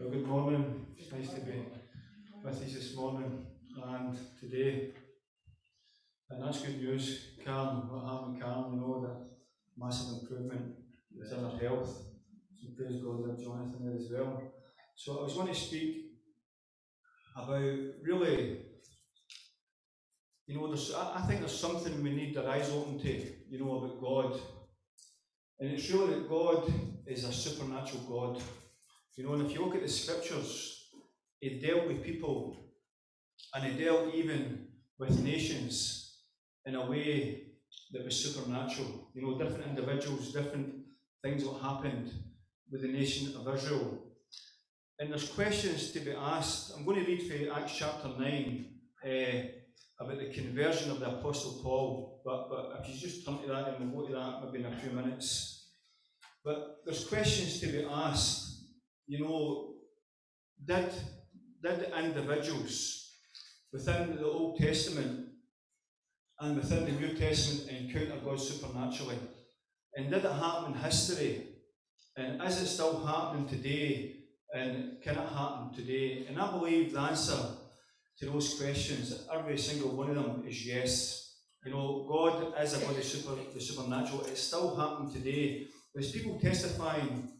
Well, good morning. It's nice to be with you this morning and today. And that's good news. Karen, what happened to Karen? We know that massive improvement is in her health. So praise God that Jonathan there as well. So I was going to speak about really, you know, I think there's something we need our eyes open to, you know, about God. And it's really that God is a supernatural God. You know, and if you look at the scriptures, he dealt with people and he dealt even with nations in a way that was supernatural. You know, different individuals, different things that happened with the nation of Israel. And there's questions to be asked. I'm going to read from Acts chapter 9 about the conversion of the Apostle Paul. But if you just turn to that and we'll go to that maybe in a few minutes. But there's questions to be asked. You know, did the individuals within the Old Testament and within the New Testament encounter God supernaturally? And did it happen in history? And is it still happening today? And can it happen today? And I believe the answer to those questions, every single one of them, is yes. You know, God is a God of the supernatural. It's still happening today. There's people testifying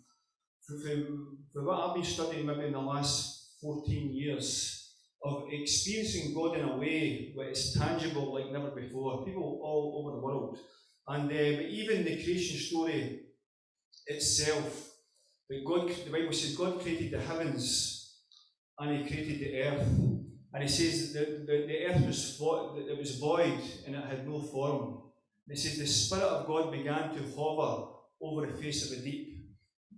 for what I've been studying maybe in the last 14 years of experiencing God in a way where it's tangible like never before. People all over the world. And but even the creation story itself, the Bible says God created the heavens and he created the earth. And it says the earth was void and it had no form. And it says the Spirit of God began to hover over the face of the deep.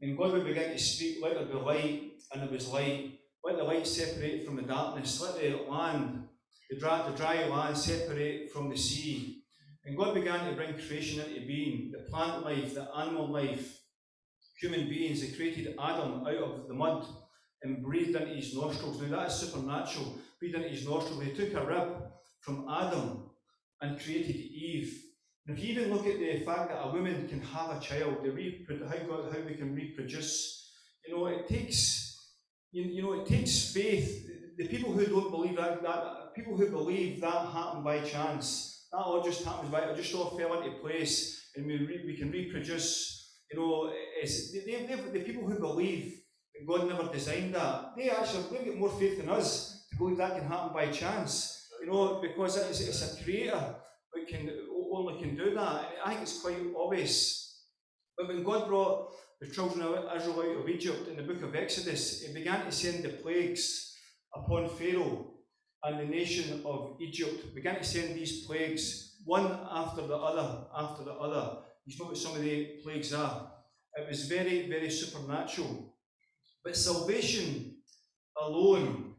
And God would begin to speak, let there be light, and there was light. Let the light separate from the darkness. Let the land, the dry land separate from the sea. And God began to bring creation into being, the plant life, the animal life. Human beings, they created Adam out of the mud and breathed into his nostrils. Now that is supernatural, breathed into his nostrils. They took a rib from Adam and created Eve. And if you even look at the fact that a woman can have a child, how we can reproduce, you know, it takes, it takes faith. The people who don't believe that people who believe that happened by chance, that all just happens by, it just all fell into place, and we can reproduce. You know, it's, the people who believe that God never designed that, they've got more faith than us to believe that can happen by chance. You know, because it's a creator who only can do that. I think it's quite obvious. But when God brought the children of Israel out of Egypt in the book of Exodus, he began to send the plagues upon Pharaoh and the nation of Egypt. He began to send these plagues, one after the other, after the other. You know what some of the plagues are. It was very, very supernatural. But salvation alone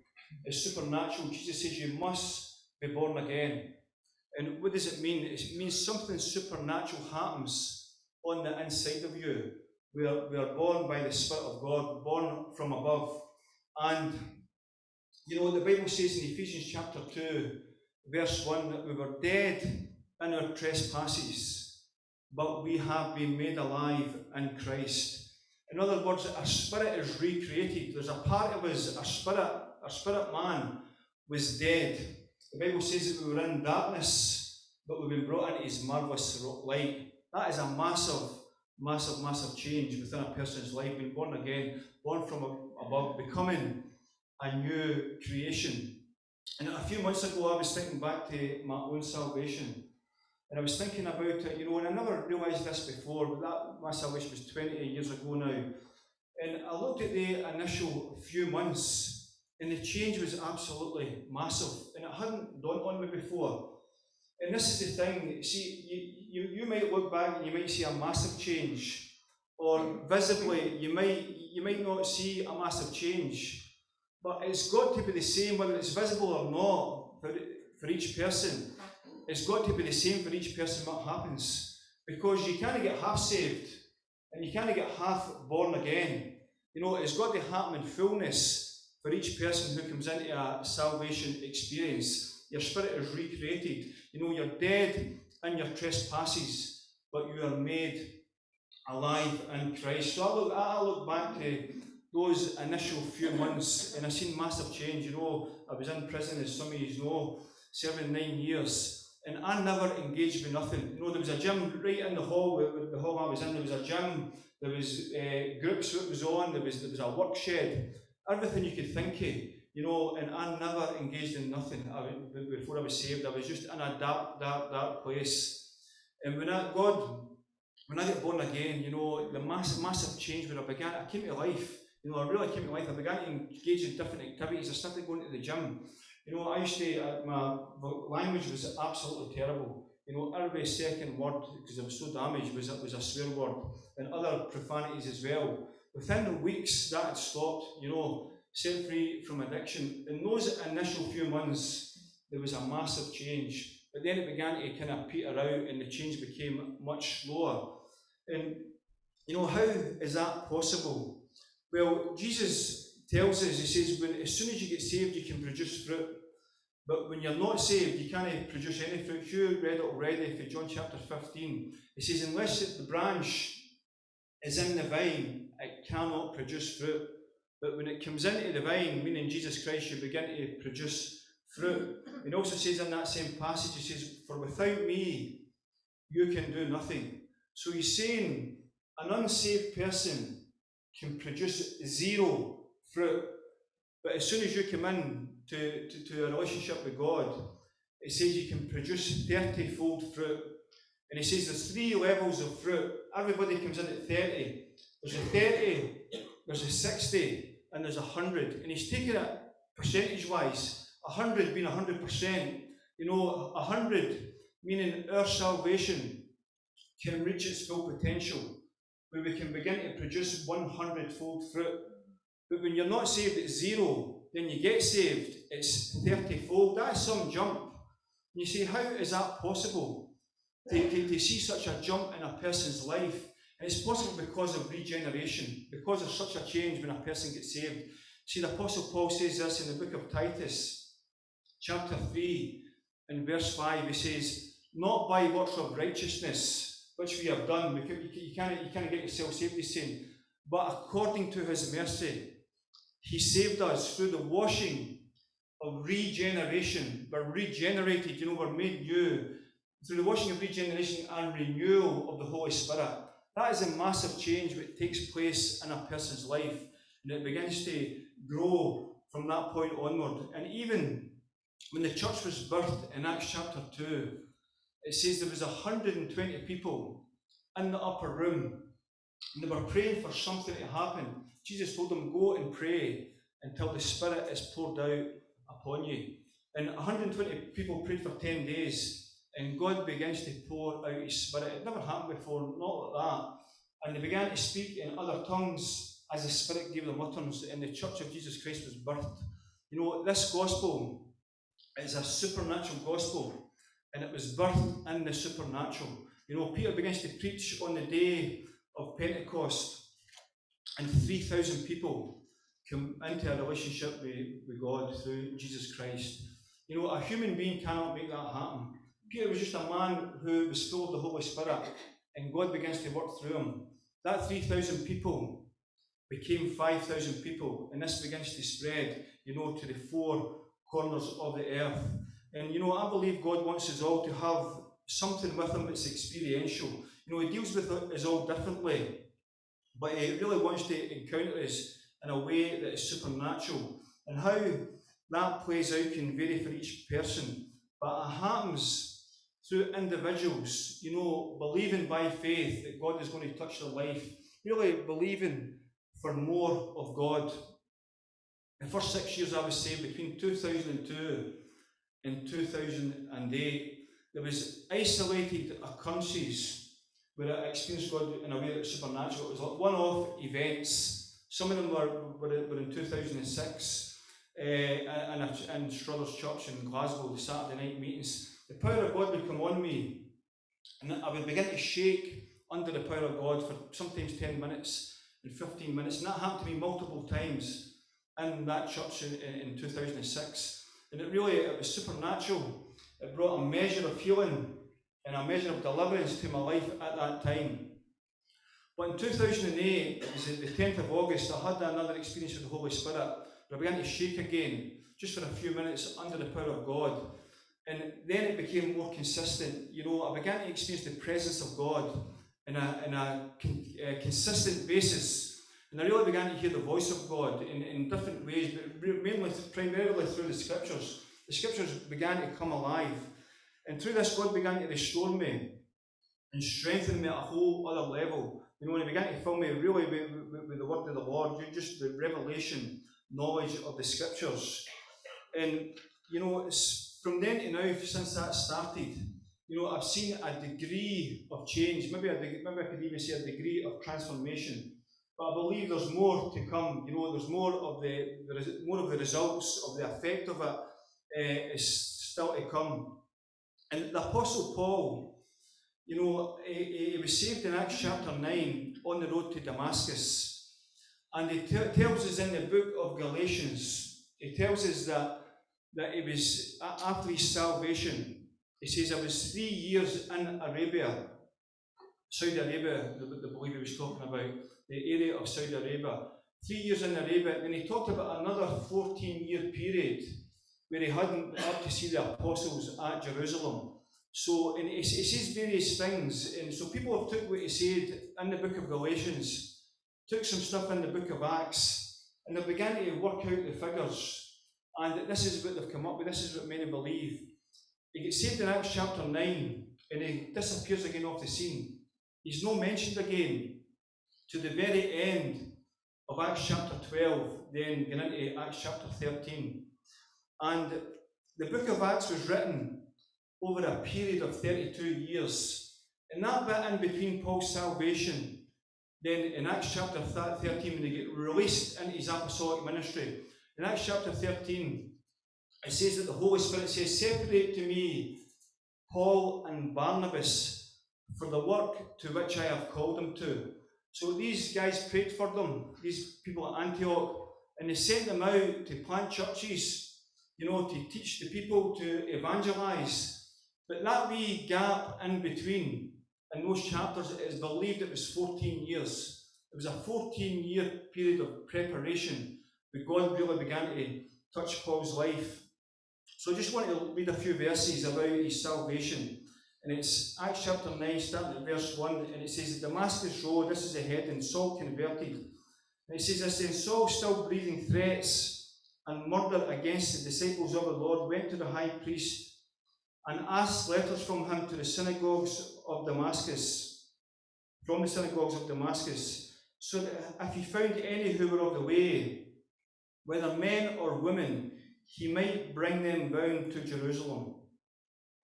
is supernatural. Jesus says you must be born again. And what does it mean? It means something supernatural happens on the inside of you. We are born by the Spirit of God, born from above. And, you know, the Bible says in Ephesians chapter 2, verse 1, that we were dead in our trespasses, but we have been made alive in Christ. In other words, our spirit is recreated. There's a part of us, our spirit man was dead. The Bible says that we were in darkness, but we've been brought into his marvellous light. That is a massive, massive, massive change within a person's life. Being born again, born from above, becoming a new creation. And a few months ago, I was thinking back to my own salvation. And I was thinking about it, you know, and I never realised this before, but that, my salvation was 20 years ago now. And I looked at the initial few months, and the change was absolutely massive, and it hadn't dawned on me before. And this is the thing, see, you might look back and you might see a massive change, or visibly you might not see a massive change, but it's got to be the same whether it's visible or not for each person. It's got to be the same for each person what happens, because you can't get half saved and you can't get half born again. You know, it's got to happen in fullness for each person who comes into a salvation experience. Your spirit is recreated. You know, you're dead in your trespasses, but you are made alive in Christ. So I look back to those initial few months, and I seen massive change. You know, I was in prison, as some of you know, serving 9 years, and I never engaged with nothing. You know, there was a gym right in the hall I was in. There was a gym, there was groups that was on, there was a work shed, everything you could think of, you know, and I never engaged in nothing. Before I was saved, I was just in a dark place. And when I got born again, you know, the massive change when I came to life. You know, I really came to life. I began to engage in different activities. I started going to the gym. You know, I used to, my language was absolutely terrible. You know, every second word, because I was so damaged, was a swear word, and other profanities as well. Within the weeks, that had stopped, you know, set free from addiction. In those initial few months, there was a massive change. But then it began to kind of peter out, and the change became much slower. And, you know, how is that possible? Well, Jesus tells us, he says, as soon as you get saved, you can produce fruit. But when you're not saved, you can't produce any fruit. You read it already from John chapter 15. It says, unless the branch is in the vine, it cannot produce fruit. But when it comes into the vine, meaning Jesus Christ, you begin to produce fruit. It also says in that same passage, it says, for without me, you can do nothing. So he's saying an unsaved person can produce zero fruit. But as soon as you come in to a relationship with God, it says you can produce 30-fold fruit. And it says there's 3 levels of fruit. Everybody comes in at 30. There's a 30, there's a 60, and there's a 100. And he's taking it percentage-wise. 100 being 100%. You know, 100 meaning our salvation can reach its full potential, where we can begin to produce 100-fold fruit. But when you're not saved at 0, then you get saved, it's 30-fold. That's some jump. And you say, how is that possible? To see such a jump in a person's life. And it's possible because of regeneration, because of such a change when a person gets saved. See, the Apostle Paul says this in the book of Titus, chapter 3, and verse 5. He says, not by works of righteousness, which we have done. You can't get yourself saved, he's saying. But according to his mercy, he saved us through the washing of regeneration. We're regenerated, you know, we're made new. Through the washing of regeneration and renewal of the Holy Spirit. That is a massive change that takes place in a person's life. And it begins to grow from that point onward. And even when the church was birthed in Acts chapter 2, it says there was 120 people in the upper room. And they were praying for something to happen. Jesus told them, go and pray until the Spirit is poured out upon you. And 120 people prayed for 10 days. And God begins to pour out his Spirit. It never happened before, not like that. And they began to speak in other tongues as the Spirit gave them utterance, and the Church of Jesus Christ was birthed. You know, this gospel is a supernatural gospel, and it was birthed in the supernatural. You know, Peter begins to preach on the day of Pentecost, and 3,000 people come into a relationship with God through Jesus Christ. You know, a human being cannot make that happen. Peter was just a man who was filled with the Holy Spirit, and God begins to work through him. That 3,000 people became 5,000 people, and this begins to spread, you know, to the 4 corners of the earth. And, you know, I believe God wants us all to have something with him that's experiential. You know, he deals with us all differently, but he really wants to encounter us in a way that is supernatural. And how that plays out can vary for each person, but it happens through individuals, you know, believing by faith that God is going to touch their life, really believing for more of God. The first 6 years I was saved, between 2002 and 2008, there was isolated occurrences where I experienced God in a way that was supernatural. It was like one-off events. Some of them were in 2006 in Struthers Church in Glasgow, the Saturday night meetings. The power of God would come on me, and I would begin to shake under the power of God for sometimes 10 minutes. In 15 minutes, and that happened to me multiple times in that church in 2006, and it was supernatural. It brought a measure of healing and a measure of deliverance to my life at that time. But in 2008, it was the 10th of August, I had another experience with the Holy Spirit. I began to shake again, just for a few minutes, under the power of God. And then it became more consistent. You know, I began to experience the presence of God in a consistent basis. And I really began to hear the voice of God in different ways, but primarily through the Scriptures. The Scriptures began to come alive. And through this, God began to restore me and strengthen me at a whole other level. You know, and He began to fill me really with the word of the Lord, just the revelation, knowledge of the Scriptures. And, you know, from then to now, since that started, you know, I've seen a degree of change, maybe I could even say a degree of transformation. But I believe there's more to come. You know, there's more of the results of the effect of it is still to come. And the Apostle Paul, you know, he was saved in Acts chapter 9 on the road to Damascus. And he tells us in the book of Galatians, he tells us that it was after his salvation, he says, I was 3 years in Arabia, Saudi Arabia, I believe he was talking about, the area of Saudi Arabia. 3 years in Arabia, and he talked about another 14-year period where he hadn't been up to see the apostles at Jerusalem. So, and he says various things, and so people have took what he said in the book of Galatians, took some stuff in the book of Acts, and they began to work out the figures. And this is what they've come up with, this is what many believe. He gets saved in Acts chapter 9, and he disappears again off the scene. He's not mentioned again to the very end of Acts chapter 12, then going into Acts chapter 13. And the book of Acts was written over a period of 32 years. And that bit in between Paul's salvation, then in Acts chapter 13, when they get released into his apostolic ministry, in Acts chapter 13, it says that the Holy Spirit says, separate to me Paul and Barnabas for the work to which I have called them to. So these guys prayed for them, these people at Antioch, and they sent them out to plant churches, you know, to teach the people, to evangelize. But that wee gap in between, in those chapters, it is believed it was 14 years. It was a 14-year period of preparation that God really began to touch Paul's life. So I just want to read a few verses about his salvation. And it's Acts chapter 9, starting at verse 1, and it says, the Damascus road, this is the heading, Saul converted. And it says this, then Saul, still breathing threats and murder against the disciples of the Lord, went to the high priest and asked letters from him to the synagogues of Damascus, so that if he found any who were of the way, whether men or women, he might bring them bound to Jerusalem.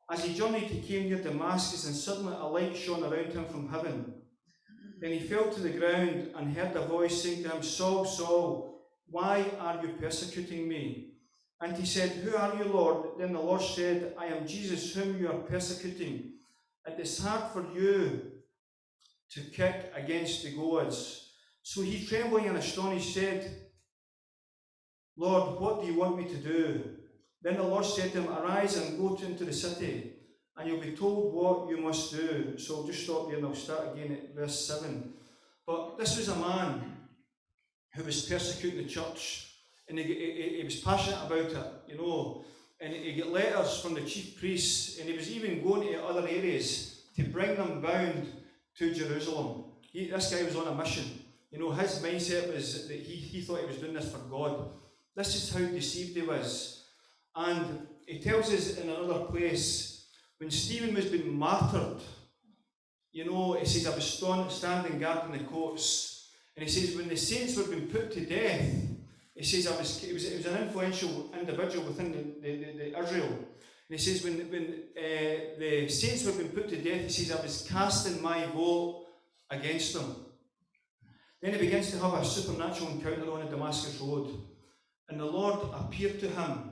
As he journeyed, he came near Damascus, and suddenly a light shone around him from heaven. Then he fell to the ground and heard a voice saying to him, Saul, Saul, why are you persecuting me? And he said, who are you, Lord? Then the Lord said, I am Jesus, whom you are persecuting. It is hard for you to kick against the goads. So he, trembling and astonished, said, Lord, what do you want me to do? Then the Lord said to him, arise and go into the city, and you'll be told what you must do. So I'll just stop there and I'll start again at verse 7. But this was a man who was persecuting the church. And he was passionate about it, you know, and he got letters from the chief priests, and he was even going to other areas to bring them bound to Jerusalem. This guy was on a mission. You know, his mindset was that he thought he was doing this for God. This is how deceived he was. And he tells us in another place, when Stephen was being martyred, you know, he says, I was standing guard in the courts. And he says, when the saints were being put to death, he says, it was an influential individual within the Israel. And he says, when the saints were being put to death, he says, I was casting my vote against them. Then he begins to have a supernatural encounter on the Damascus road. And the Lord appeared to him,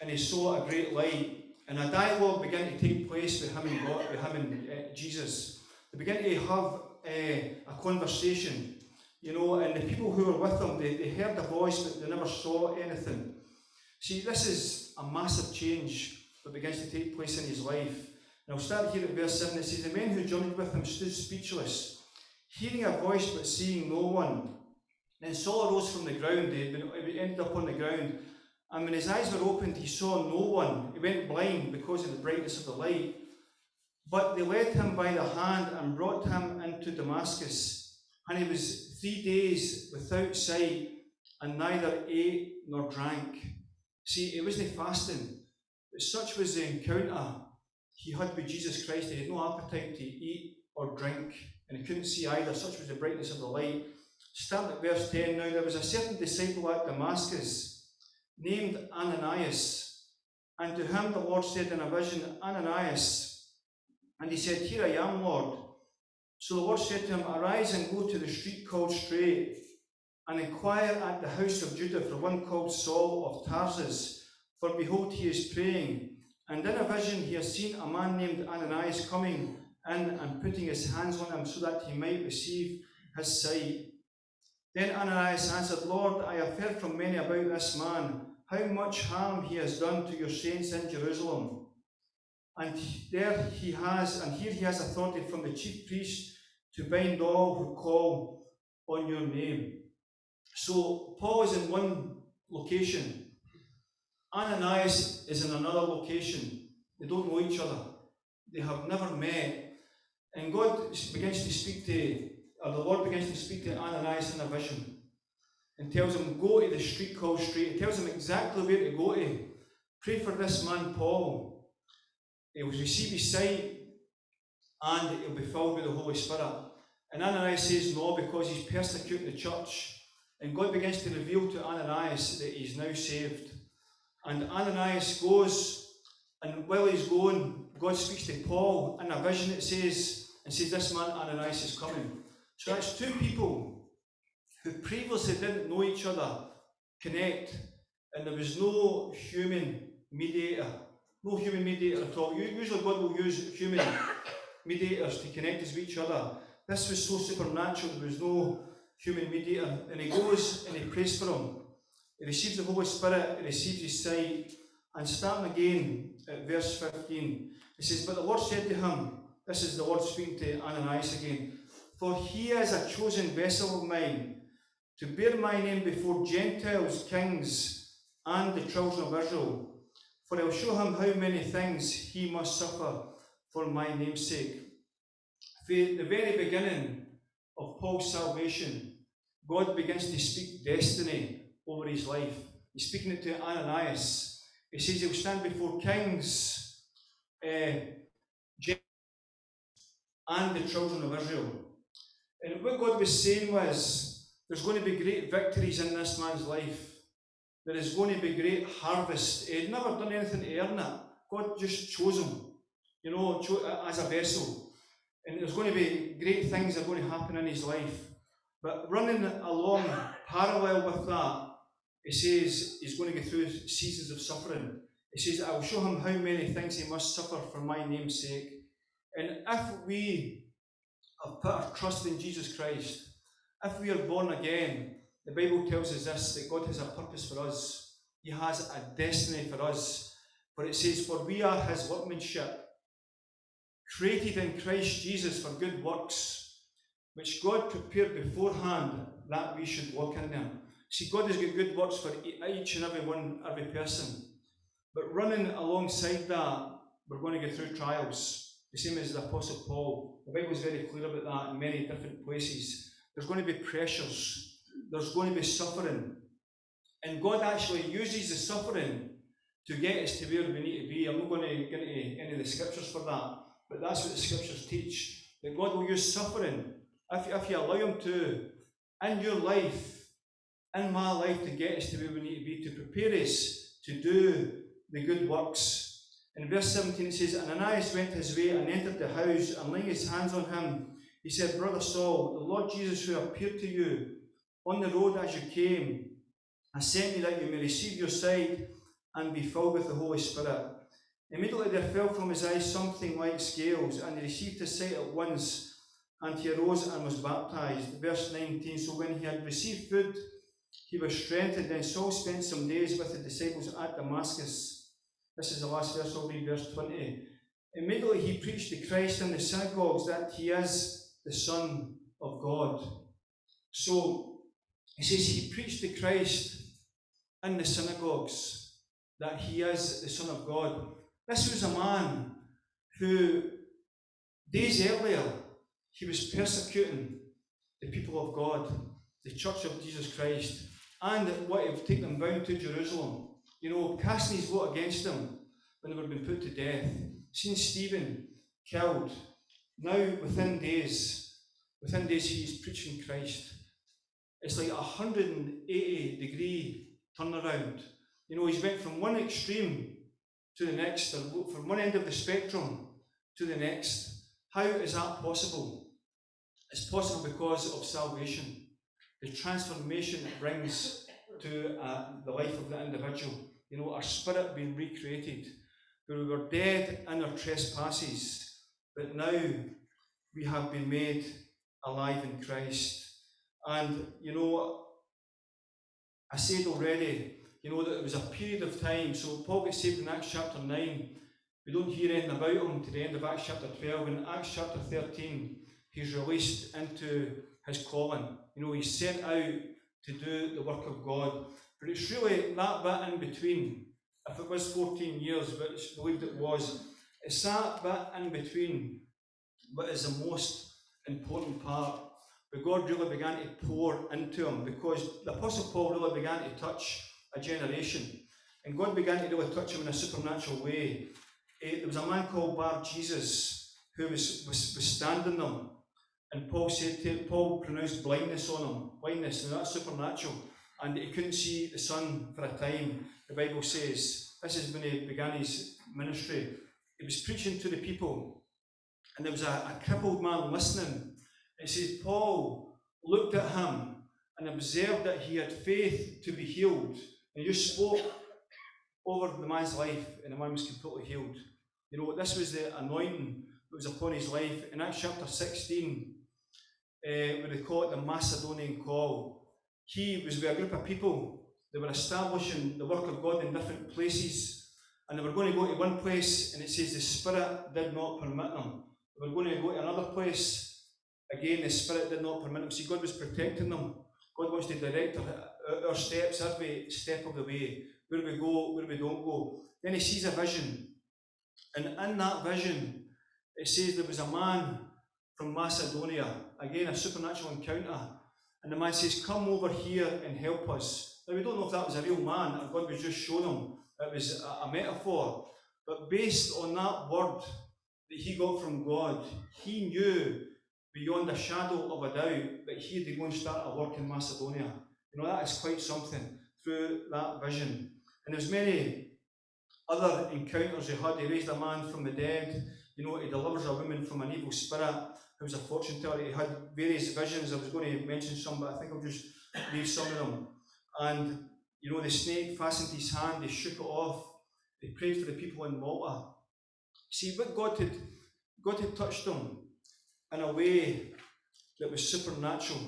and he saw a great light. And a dialogue began to take place with him and God, with him and Jesus. They began to have a conversation. You know, and the people who were with them, they heard the voice, but they never saw anything. See, this is a massive change that begins to take place in his life. And I'll start here at verse 7. It says, the men who journeyed with him stood speechless, hearing a voice but seeing no one. Then Saul arose from the ground. He ended up on the ground, and when his eyes were opened, he saw no one. He went blind because of the brightness of the light. But they led him by the hand and brought him into Damascus. And he was 3 days without sight, and neither ate nor drank. See, he wasn't fasting, but such was the encounter he had with Jesus Christ. He had no appetite to eat or drink, and he couldn't see either. Such was the brightness of the light. Starting at verse 10, now there was a certain disciple at Damascus named Ananias, and to him the Lord said in a vision, Ananias. And he said, Here I am, Lord. So the Lord said to him, Arise and go to the street called Straight, and inquire at the house of Judah for one called Saul of Tarsus, for behold, he is praying. And in a vision he has seen a man named Ananias coming in and putting his hands on him so that he might receive his sight. Then Ananias answered, Lord, I have heard from many about this man, how much harm he has done to your saints in Jerusalem. And here he has authority from the chief priest to bind all who call on your name. So Paul is in one location. Ananias is in another location. They don't know each other. They have never met. And the Lord begins to speak to Ananias in a vision and tells him, go to the street called Straight. He tells him exactly where to go to. Pray for this man, Paul. He will receive his sight and he'll be filled with the Holy Spirit. And Ananias says no, because he's persecuting the church. And God begins to reveal to Ananias that he's now saved. And Ananias goes, and while he's going, God speaks to Paul in a vision, it says, this man Ananias is coming. So that's two people who previously didn't know each other connect, and there was no human mediator. No human mediator at all. Usually God will use human mediators to connect us with each other. This was so supernatural, there was no human mediator, and he goes and he prays for him. He receives the Holy Spirit, he receives his sight, and starting again at verse 15, it says, But the Lord said to him, this is the Lord speaking to Ananias again, For he is a chosen vessel of mine, to bear my name before Gentiles, kings, and the children of Israel. For I will show him how many things he must suffer for my name's sake. At the very beginning of Paul's salvation, God begins to speak destiny over his life. He's speaking it to Ananias. He says he'll stand before kings, Gentiles, and the children of Israel. And what God was saying was, there's going to be great victories in this man's life. There is going to be great harvest. He had never done anything to earn it. God just chose him, as a vessel. And there's going to be great things that are going to happen in his life. But running along parallel with that, it says he's going to go through seasons of suffering. It says, I will show him how many things he must suffer for my name's sake. And if we have put our trust in Jesus Christ, if we are born again, the Bible tells us this, that God has a purpose for us. He has a destiny for us. For it says, For we are his workmanship, created in Christ Jesus for good works, which God prepared beforehand that we should walk in them. See, God has got good works for each and every person. But running alongside that, we're going to go through trials. The same as the Apostle Paul. The Bible is very clear about that in many different places. There's going to be pressures. There's going to be suffering. And God actually uses the suffering to get us to where we need to be. I'm not going to get into any of the scriptures for that. But that's what the scriptures teach. That God will use suffering, if you allow him to, in your life, in my life, to get us to where we need to be, to prepare us to do the good works. In verse 17 it says, Ananias went his way and entered the house, and laying his hands on him, he said, Brother Saul, the Lord Jesus who appeared to you on the road as you came, has sent you that you may receive your sight and be filled with the Holy Spirit. Immediately there fell from his eyes something like scales, and he received his sight at once, and he arose and was baptized. Verse 19, so when he had received food, he was strengthened. Then Saul spent some days with the disciples at Damascus. This is the last verse, I'll read verse 20. Immediately he preached to Christ in the synagogues that he is the Son of God. So he says he preached to Christ in the synagogues that he is the Son of God. This was a man who days earlier he was persecuting the people of God, the Church of Jesus Christ, and what he would take them bound to Jerusalem, you know, casting his lot against them when they were being put to death. Seen Stephen killed. Now within days he is preaching Christ. It's like a 180-degree turnaround. You know, he's went from one extreme to the next, or from one end of the spectrum to the next. How is that possible? It's possible because of salvation, the transformation it brings to the life of the individual. You know, our spirit being recreated, where we were dead in our trespasses, but now we have been made alive in Christ. And, you know, I said already, you know, that it was a period of time. So Paul gets saved in Acts chapter 9. We don't hear anything about him until the end of Acts chapter 12. In Acts chapter 13, he's released into his calling. You know, he's sent out to do the work of God. But it's really that bit in between. If it was 14 years, which I believed it was, it's that bit in between that is the most important part. But God really began to pour into him, because the Apostle Paul really began to touch a generation. And God began to really touch him in a supernatural way. There was a man called Bar Jesus who was standing them. And Paul pronounced blindness on him. Blindness, now that's supernatural. And he couldn't see the sun for a time, the Bible says. This is when he began his ministry. He was preaching to the people. And there was a crippled man listening. It says Paul looked at him and observed that he had faith to be healed. And you spoke over the man's life, and the man was completely healed. You know, this was the anointing that was upon his life. In Acts chapter 16, when they call it the Macedonian call, he was with a group of people. They were establishing the work of God in different places, and they were going to go to one place, and it says the Spirit did not permit them. They were going to go to another place. Again, the Spirit did not permit them. See, God was protecting them. God wants to direct our steps, every step of the way, where we go, where we don't go. Then he sees a vision. And in that vision, it says there was a man from Macedonia. Again, a supernatural encounter. And the man says, come over here and help us. Now, we don't know if that was a real man, or God was just showing him. It was a metaphor. But based on that word that he got from God, he knew beyond a shadow of a doubt that he had to go and start a work in Macedonia. You know, that is quite something through that vision. And there's many other encounters he had. He raised a man from the dead. You know, he delivers a woman from an evil spirit who was a fortune teller. He had various visions. I was going to mention some, but I think I'll just leave some of them. And, you know, the snake fastened his hand. They shook it off. They prayed for the people in Malta. See, what God had touched them in a way that was supernatural.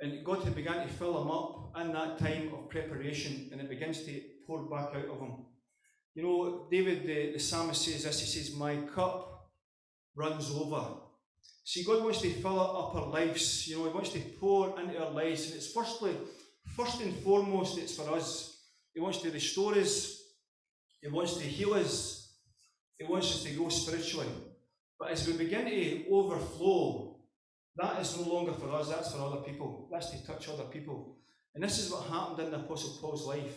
And God had begun to fill him up in that time of preparation, and it begins to pour back out of him. You know, David, the psalmist says this, he says, my cup runs over. See, God wants to fill up our lives. You know, he wants to pour into our lives. And it's first and foremost, it's for us. He wants to restore us. He wants to heal us. He wants us to grow spiritually. But as we begin to overflow, that is no longer for us, that's for other people. That's to touch other people. And this is what happened in the Apostle Paul's life.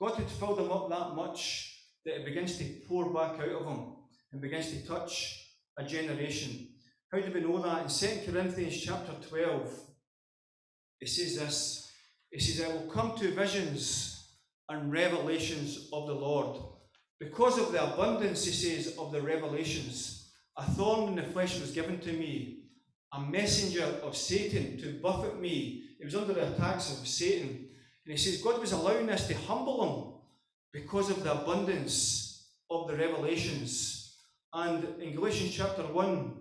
God had filled him up that much that it begins to pour back out of him and begins to touch a generation. How do we know that? In 2 Corinthians chapter 12, it says this. It says, I will come to visions and revelations of the Lord. Because of the abundance, he says, of the revelations, a thorn in the flesh was given to me, a messenger of Satan to buffet me. He was under the attacks of Satan. And he says God was allowing this to humble him because of the abundance of the revelations. And in Galatians chapter 1,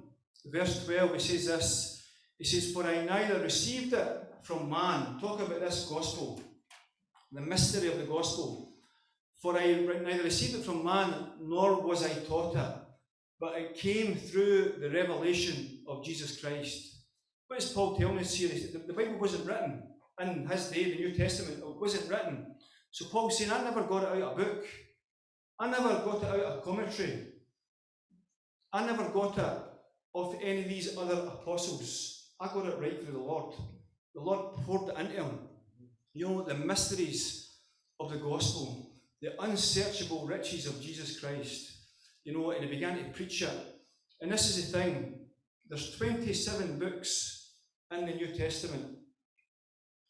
verse 12, he says this. He says, for I neither received it from man. Talk about this gospel, the mystery of the gospel. For I neither received it from man, nor was I taught it. But it came through the revelation of Jesus Christ. What does Paul telling us here? The Bible wasn't written in his day, the New Testament, it wasn't written. So Paul's saying, I never got it out of a book. I never got it out of a commentary. I never got it off any of these other apostles. I got it right through the Lord. The Lord poured it into him. You know, the mysteries of the gospel, the unsearchable riches of Jesus Christ. You know, and he began to preach it. And this is the thing. There's 27 books in the New Testament.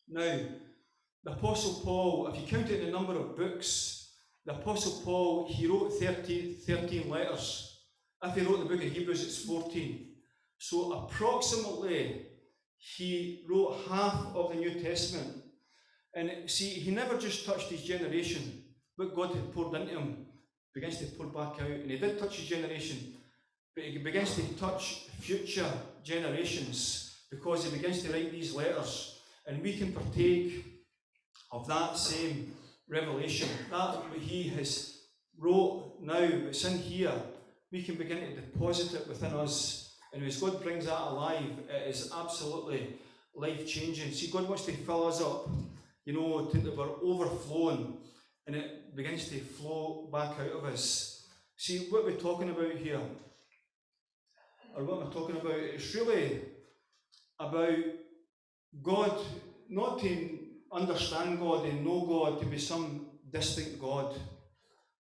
Now, the Apostle Paul, if you counted the number of books, the Apostle Paul, he wrote 13 letters. If he wrote the book of Hebrews, it's 14. So approximately, he wrote half of the New Testament. And see, he never just touched his generation. What God had poured into him begins to pour back out. And he did touch his generation, but he begins to touch future generations because he begins to write these letters. And we can partake of that same revelation. That what he has wrote now, it's in here. We can begin to deposit it within us. And as God brings that alive, it is absolutely life-changing. See, God wants to fill us up, you know, that we're overflowing. And it begins to flow back out of us. See, what we're talking about here, or what we're talking about, it's really about God, not to understand God and know God to be some distant God,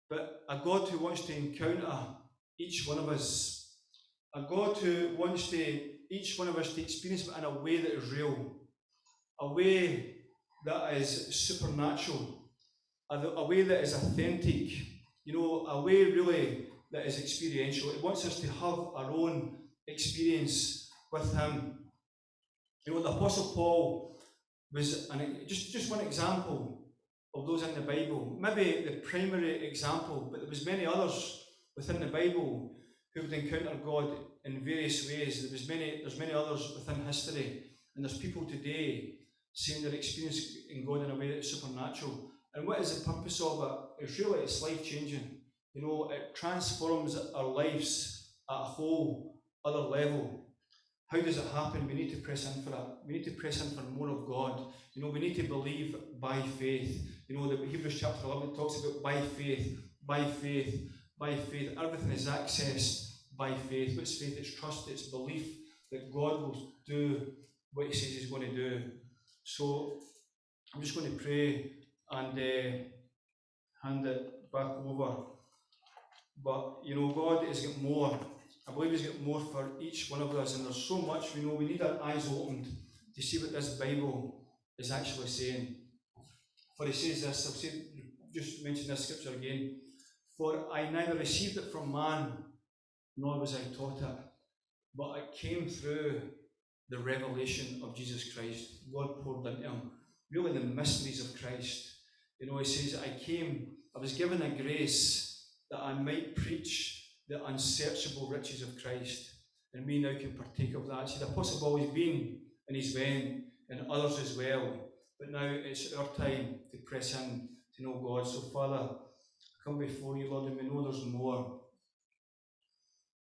but a God who wants to encounter each one of us. A God who wants to each one of us to experience in a way that is real, a way that is supernatural, a way that is authentic, you know, a way really that is experiential. It wants us to have our own experience with him. You know, the Apostle Paul was just one example of those in the Bible. Maybe the primary example, but there was many others within the Bible who would encounter God in various ways. There's many others within history, and there's people today seeing their experience in God in a way that's supernatural. And what is the purpose of it? It's really, it's life-changing. You know, it transforms our lives at a whole other level. How does it happen? We need to press in for that. We need to press in for more of God. You know, we need to believe by faith. You know, the Hebrews chapter 11 talks about by faith, by faith, by faith. Everything is accessed by faith. What's faith? It's trust, it's belief that God will do what he says he's going to do. So, I'm just going to pray and hand it back over. But, you know, God has got more. I believe he's got more for each one of us. And there's so much, we know, we need our eyes opened to see what this Bible is actually saying. For he says this, just mention this scripture again. For I neither received it from man, nor was I taught it, but it came through the revelation of Jesus Christ. God poured into him. Really the mysteries of Christ. You know, he says, I was given a grace that I might preach the unsearchable riches of Christ. And we now can partake of that. See, the Apostle Paul has been, and he's went, and others as well. But now it's our time to press in to know God. So, Father, I come before you, Lord, and we know there's more.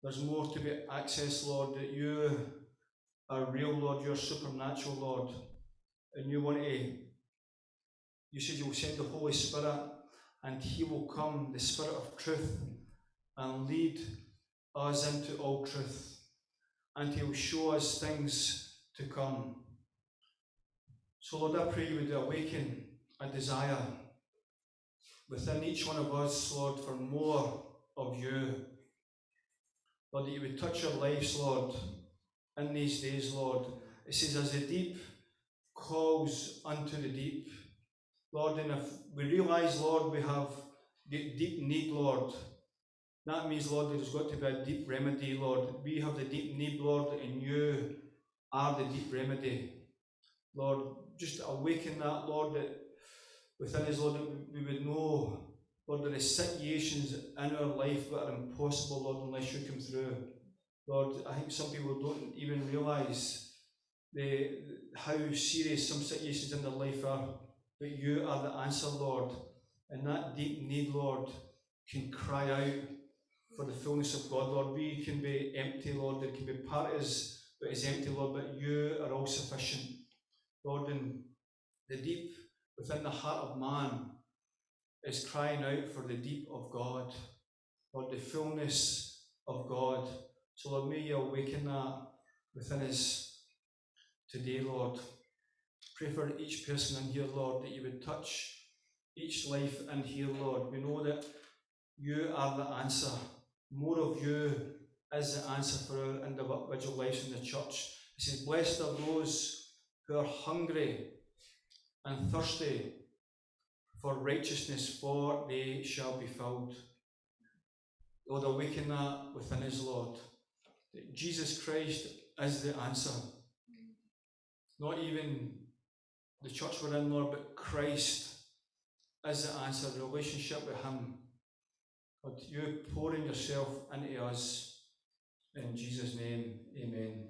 There's more to be accessed, Lord, that you are real, Lord. You're supernatural, Lord. And you want to, you said you'll send the Holy Spirit, and he will come, the Spirit of truth, and lead us into all truth. And he will show us things to come. So Lord, I pray you would awaken a desire within each one of us, Lord, for more of you. Lord, that you would touch our lives, Lord, in these days, Lord. It says, as the deep calls unto the deep. Lord, and if we realise, Lord, we have the deep need, Lord, that means, Lord, there's got to be a deep remedy, Lord. We have the deep need, Lord, and you are the deep remedy. Lord, just awaken that, Lord, that within us, Lord, that we would know, Lord, there are situations in our life that are impossible, Lord, unless you come through. Lord, I think some people don't even realise how serious some situations in their life are. But you are the answer, Lord, and that deep need, Lord, can cry out for the fullness of God, Lord. We can be empty, Lord. There can be parties but is empty, Lord, but you are all sufficient. Lord, in the deep within the heart of man is crying out for the deep of God, Lord, the fullness of God. So Lord, may you awaken that within us today, Lord. Pray for each person in here, Lord, that you would touch each life in here, Lord. We know that you are the answer. More of you is the answer for our individual lives in the church. It says, blessed are those who are hungry and thirsty for righteousness, for they shall be filled. Lord, awaken that within us, Lord. That Jesus Christ is the answer. Not even the church we're in, Lord, but Christ is the answer, the relationship with Him. Lord, you pouring yourself into us. In Jesus' name, amen.